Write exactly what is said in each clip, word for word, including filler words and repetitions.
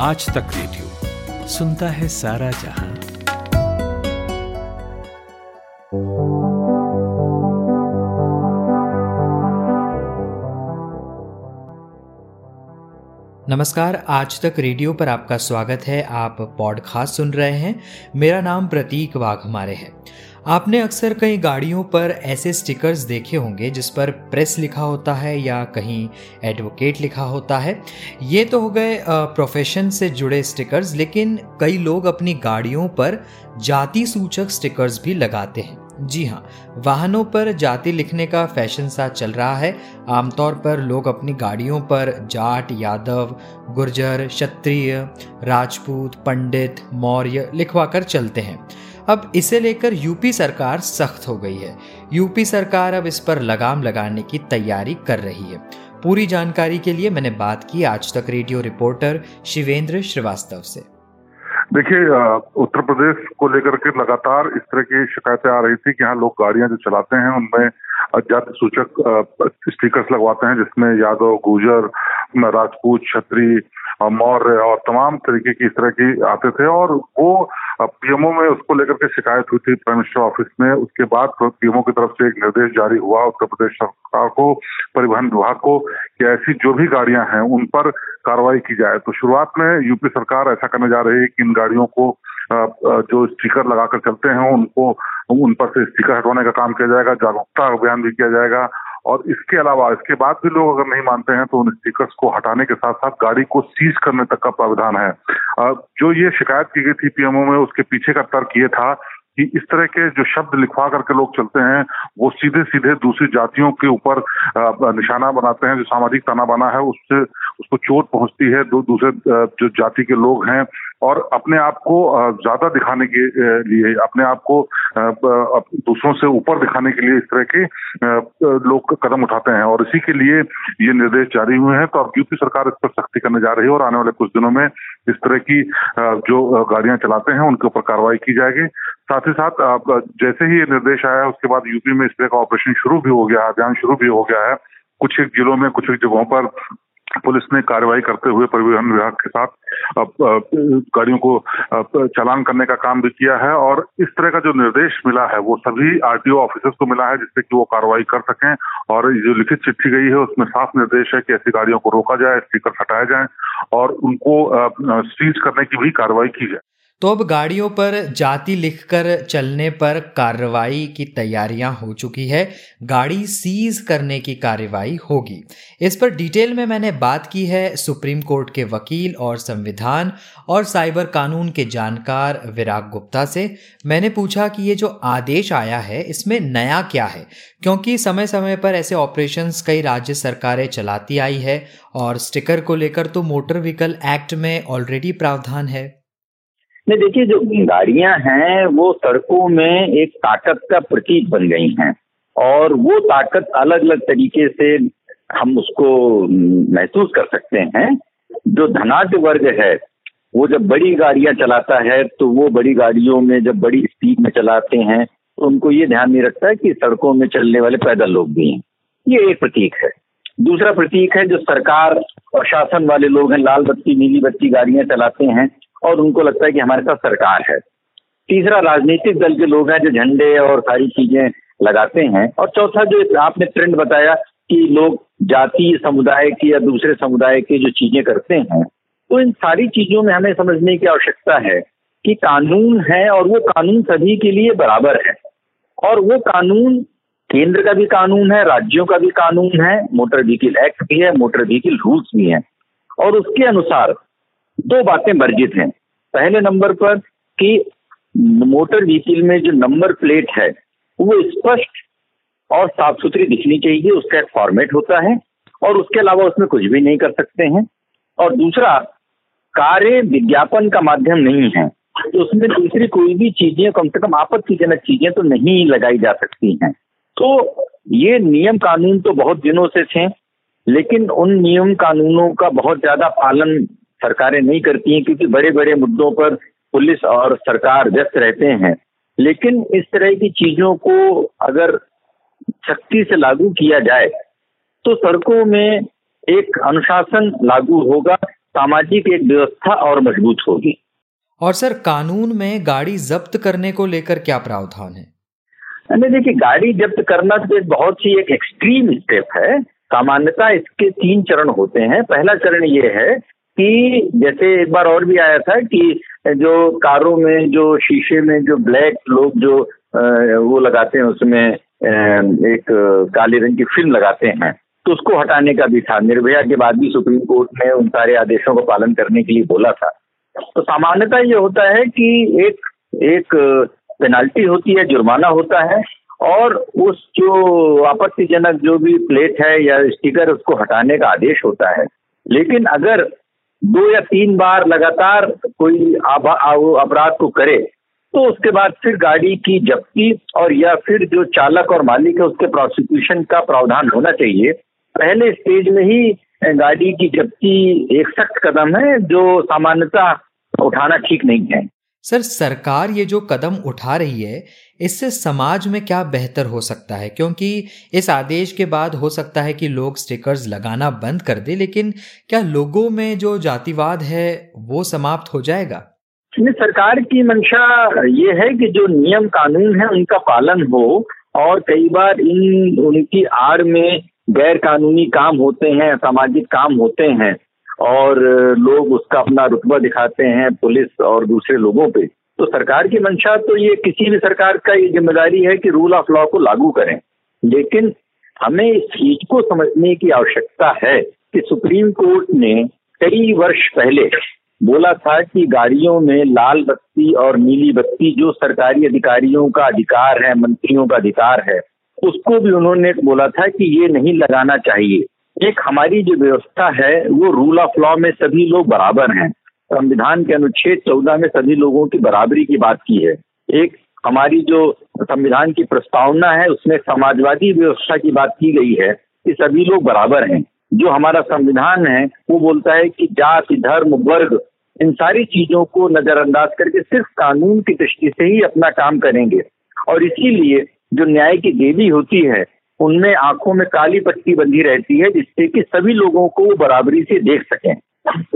आज तक रेडियो सुनता है सारा जहां। नमस्कार, आज तक रेडियो पर आपका स्वागत है। आप पॉड ख़ास सुन रहे हैं। मेरा नाम प्रतीक वाघमारे है। आपने अक्सर कई गाड़ियों पर ऐसे स्टिकर्स देखे होंगे जिस पर प्रेस लिखा होता है या कहीं एडवोकेट लिखा होता है। ये तो हो गए प्रोफेशन से जुड़े स्टिकर्स, लेकिन कई लोग अपनी गाड़ियों पर जाति सूचक स्टिकर्स भी लगाते हैं। जी हाँ, वाहनों पर जाति लिखने का फैशन सा चल रहा है। आमतौर पर लोग अपनी गाड़ियों पर जाट, यादव, गुर्जर, क्षत्रिय, राजपूत, पंडित, मौर्य लिखवा कर चलते हैं। अब इसे लेकर यूपी सरकार सख्त हो गई है। यूपी सरकार अब इस पर लगाम लगाने की तैयारी कर रही है। पूरी जानकारी के लिए मैंने बात की आज तक रेडियो रिपोर्टर शिवेंद्र श्रीवास्तव से। देखिए, उत्तर प्रदेश को लेकर के लगातार इस तरह की शिकायतें आ रही थी कि यहाँ लोग गाड़ियां जो चलाते हैं उनमें जाति सूचक स्टिकर्स लगवाते हैं, जिसमें यादव, गुर्जर, राजपूत, क्षत्रिय, मौर्य और तमाम तरीके की इस तरह की आते थे। और वो पीएमओ में उसको लेकर के शिकायत हुई थी प्राइम मिनिस्टर ऑफिस में। उसके बाद पीएमओ की तरफ से एक निर्देश जारी हुआ उत्तर प्रदेश सरकार को, परिवहन विभाग को, कि ऐसी जो भी गाड़ियां हैं उन पर कार्रवाई की जाए। तो शुरुआत में यूपी सरकार ऐसा करने जा रही है कि इन गाड़ियों को जो स्टिकर लगाकर चलते हैं उनको उन पर से स्टिकर हटवाने का काम किया जाएगा, जागरूकता अभियान भी किया जाएगा। और इसके अलावा इसके बाद भी लोग अगर नहीं मानते हैं तो उन स्टिकर्स को हटाने के साथ साथ गाड़ी को सीज करने तक का प्रावधान है। जो ये शिकायत की गई थी पीएमओ में, उसके पीछे का तर्क ये था कि इस तरह के जो शब्द लिखवा करके लोग चलते हैं वो सीधे सीधे दूसरी जातियों के ऊपर निशाना बनाते हैं। जो सामाजिक ताना बाना है उससे उसको चोट पहुंचती है। दो दूसरे जो जाति के लोग हैं और अपने आप को ज्यादा दिखाने के लिए, अपने आप को दूसरों से ऊपर दिखाने के लिए इस तरह के लोग कदम उठाते हैं। और इसी के लिए ये निर्देश जारी हुए हैं। तो अब यूपी सरकार इस पर सख्ती करने जा रही है और आने वाले कुछ दिनों में इस तरह की जो गाड़ियां चलाते हैं उनके ऊपर कार्रवाई की जाएगी। साथ ही साथ जैसे ही ये निर्देश आया है उसके बाद यूपी में इस तरह का ऑपरेशन शुरू भी हो गया है, अभियान शुरू भी हो गया है। कुछ एक जिलों में, कुछ एक जगहों पर पुलिस ने कार्रवाई करते हुए परिवहन विभाग के साथ गाड़ियों को चालान करने का काम भी किया है। और इस तरह का जो निर्देश मिला है वो सभी आरटीओ ऑफिसर्स को मिला है, जिससे कि वो कार्रवाई कर सकें। और जो लिखित चिट्ठी गई है उसमें साफ निर्देश है कि ऐसी गाड़ियों को रोका जाए, स्टिकर हटाए जाएं और उनको सीज करने की भी कार्रवाई की जाए। तो अब गाड़ियों पर जाति लिखकर चलने पर कार्रवाई की तैयारियां हो चुकी है। गाड़ी सीज करने की कार्रवाई होगी। इस पर डिटेल में मैंने बात की है सुप्रीम कोर्ट के वकील और संविधान और साइबर कानून के जानकार विराग गुप्ता से। मैंने पूछा कि ये जो आदेश आया है इसमें नया क्या है, क्योंकि समय समय पर ऐसे ऑपरेशंस कई राज्य सरकारें चलाती आई है और स्टिकर को लेकर तो मोटर व्हीकल एक्ट में ऑलरेडी प्रावधान है। नहीं, देखिए, जो गाड़ियां हैं वो सड़कों में एक ताकत का प्रतीक बन गई हैं और वो ताकत अलग अलग तरीके से हम उसको महसूस कर सकते हैं। जो धनाढ्य वर्ग है वो जब बड़ी गाड़ियां चलाता है तो वो बड़ी गाड़ियों में जब बड़ी स्पीड में चलाते हैं तो उनको ये ध्यान नहीं रखता है कि सड़कों में चलने वाले पैदल लोग भी हैं। ये एक प्रतीक है। दूसरा प्रतीक है जो सरकार और शासन वाले लोग हैं, लाल बत्ती, नीली बत्ती गाड़ियां चलाते हैं और उनको लगता है कि हमारे साथ सरकार है। तीसरा, राजनीतिक दल के लोग हैं जो झंडे और सारी चीजें लगाते हैं। और चौथा, जो आपने ट्रेंड बताया कि लोग जाति, समुदाय की या दूसरे समुदाय की जो चीजें करते हैं, तो इन सारी चीजों में हमें समझने की आवश्यकता है कि कानून है और वो कानून सभी के लिए बराबर है। और वो कानून केंद्र का भी कानून है, राज्यों का भी कानून है, मोटर व्हीकल एक्ट भी है, मोटर व्हीकल रूल्स भी है। और उसके अनुसार दो बातें वर्जित हैं। पहले नंबर पर कि मोटर व्हीकल में जो नंबर प्लेट है वो स्पष्ट और साफ सुथरी दिखनी चाहिए, उसका एक फॉर्मेट होता है और उसके अलावा उसमें कुछ भी नहीं कर सकते हैं। और दूसरा, कार्य विज्ञापन का माध्यम नहीं है तो उसमें दूसरी कोई भी चीजें, कम से कम आपत्तिजनक चीजें तो नहीं लगाई जा सकती हैं। तो ये नियम कानून तो बहुत दिनों से थे, लेकिन उन नियम कानूनों का बहुत ज्यादा पालन सरकारें नहीं करती हैं, क्योंकि बड़े बड़े मुद्दों पर पुलिस और सरकार व्यस्त रहते हैं। लेकिन इस तरह की चीजों को अगर सख्ती से लागू किया जाए तो सड़कों में एक अनुशासन लागू होगा, सामाजिक एक व्यवस्था और मजबूत होगी। और सर, कानून में गाड़ी जब्त करने को लेकर क्या प्रावधान है? नहीं देखिए, गाड़ी जब्त करना तो बहुत ही एक एक्सट्रीम स्टेप है। सामान्यतः इसके तीन चरण होते हैं। पहला चरण ये है कि जैसे एक बार और भी आया था कि जो कारों में जो शीशे में जो ब्लैक लोग जो वो लगाते हैं, उसमें एक काले रंग की फिल्म लगाते हैं, तो उसको हटाने का भी था। निर्भया के बाद भी सुप्रीम कोर्ट ने उन सारे आदेशों का पालन करने के लिए बोला था। तो सामान्यतः ये होता है कि एक एक पेनाल्टी होती है, जुर्माना होता है, और उस जो आपत्तिजनक जो भी प्लेट है या स्टिकर, उसको हटाने का आदेश होता है। लेकिन अगर दो या तीन बार लगातार कोई अपराध को करे तो उसके बाद फिर गाड़ी की जब्ती और या फिर जो चालक और मालिक है उसके प्रोसिक्यूशन का प्रावधान होना चाहिए। पहले स्टेज में ही गाड़ी की जब्ती एक सख्त कदम है जो सामान्यतः उठाना ठीक नहीं है। सर, सरकार ये जो कदम उठा रही है, इससे समाज में क्या बेहतर हो सकता है? क्योंकि इस आदेश के बाद हो सकता है कि लोग स्टिकर्स लगाना बंद कर दे, लेकिन क्या लोगों में जो जातिवाद है वो समाप्त हो जाएगा? सरकार की मंशा ये है कि जो नियम कानून है उनका पालन हो, और कई बार इन उनकी आड़ में गैर कानूनी काम होते हैं, सामाजिक काम होते हैं, और लोग उसका अपना रुतबा दिखाते हैं पुलिस और दूसरे लोगों पे। तो सरकार की मंशा तो ये, किसी भी सरकार का ये जिम्मेदारी है कि रूल ऑफ लॉ को लागू करें। लेकिन हमें इस चीज को समझने की आवश्यकता है कि सुप्रीम कोर्ट ने कई वर्ष पहले बोला था कि गाड़ियों में लाल बत्ती और नीली बत्ती, जो सरकारी अधिकारियों का अधिकार है, मंत्रियों का अधिकार है, उसको भी उन्होंने बोला था कि ये नहीं लगाना चाहिए। एक हमारी जो व्यवस्था है वो रूल ऑफ लॉ में सभी लोग बराबर हैं। संविधान के अनुच्छेद चौदह में सभी लोगों की बराबरी की बात की है। एक हमारी जो संविधान की प्रस्तावना है उसमें समाजवादी व्यवस्था की बात की गई है कि सभी लोग बराबर हैं। जो हमारा संविधान है वो बोलता है कि जाति, धर्म, वर्ग, इन सारी चीजों को नजरअंदाज करके सिर्फ कानून की दृष्टि से ही अपना काम करेंगे। और इसीलिए जो न्याय की देवी होती है उनमें आंखों में काली पट्टी बंधी रहती है, जिससे कि सभी लोगों को बराबरी से देख सकें,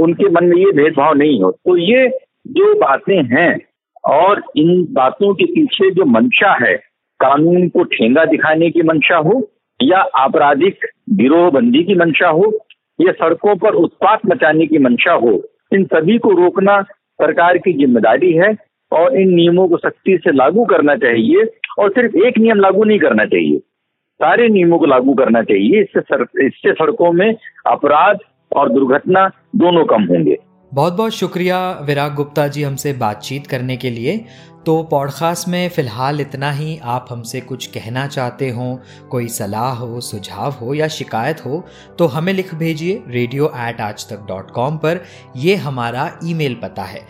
उनके मन में ये भेदभाव नहीं हो। तो ये जो बातें हैं और इन बातों के पीछे जो मंशा है, कानून को ठेंगा दिखाने की मंशा हो या आपराधिक गिरोहबंदी की मंशा हो या सड़कों पर उत्पात मचाने की मंशा हो, इन सभी को रोकना सरकार की जिम्मेदारी है और इन नियमों को सख्ती से लागू करना चाहिए। और सिर्फ एक नियम लागू नहीं करना चाहिए, सारे नियमों को लागू करना चाहिए। इससे इससे सड़कों में अपराध और दुर्घटना दोनों कम होंगे। बहुत बहुत शुक्रिया विराग गुप्ता जी हमसे बातचीत करने के लिए। तो पॉड ख़ास में फ़िलहाल इतना ही। आप हमसे कुछ कहना चाहते हो, कोई सलाह हो, सुझाव हो या शिकायत हो तो हमें लिख भेजिए रेडियो एट आज तक डॉट कॉम पर। ये हमारा ईमेल पता है।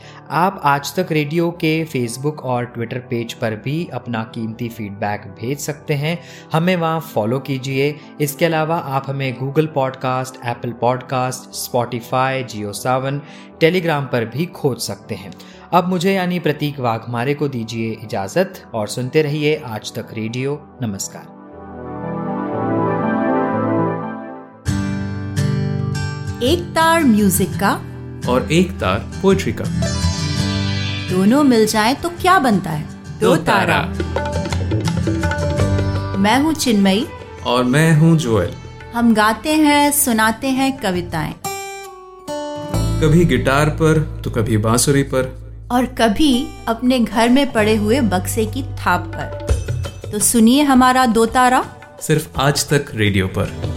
आप आज तक रेडियो के फेसबुक और ट्विटर पेज पर भी अपना कीमती फीडबैक भेज सकते हैं। हमें वहाँ फॉलो कीजिए। इसके अलावा आप हमें Google podcast, Apple podcast, Spotify, Jio Saavn, Telegram पर भी खोज सकते हैं। अब मुझे यानी प्रतीक वाघमारे को दीजिए इजाज़त और सुनते रहिए आज तक रेडियो। नमस्कार। एक तार म्यूजिक का और एक तार पोएट्री का, दोनों मिल जाए तो क्या बनता है? दो तारा। मैं हूँ चिन्मयी। और मैं हूँ जोएल। हम गाते हैं, सुनाते हैं कविताएं, कभी गिटार पर तो कभी बांसुरी पर, और कभी अपने घर में पड़े हुए बक्से की थाप पर। तो सुनिए हमारा दो तारा, सिर्फ आज तक रेडियो पर।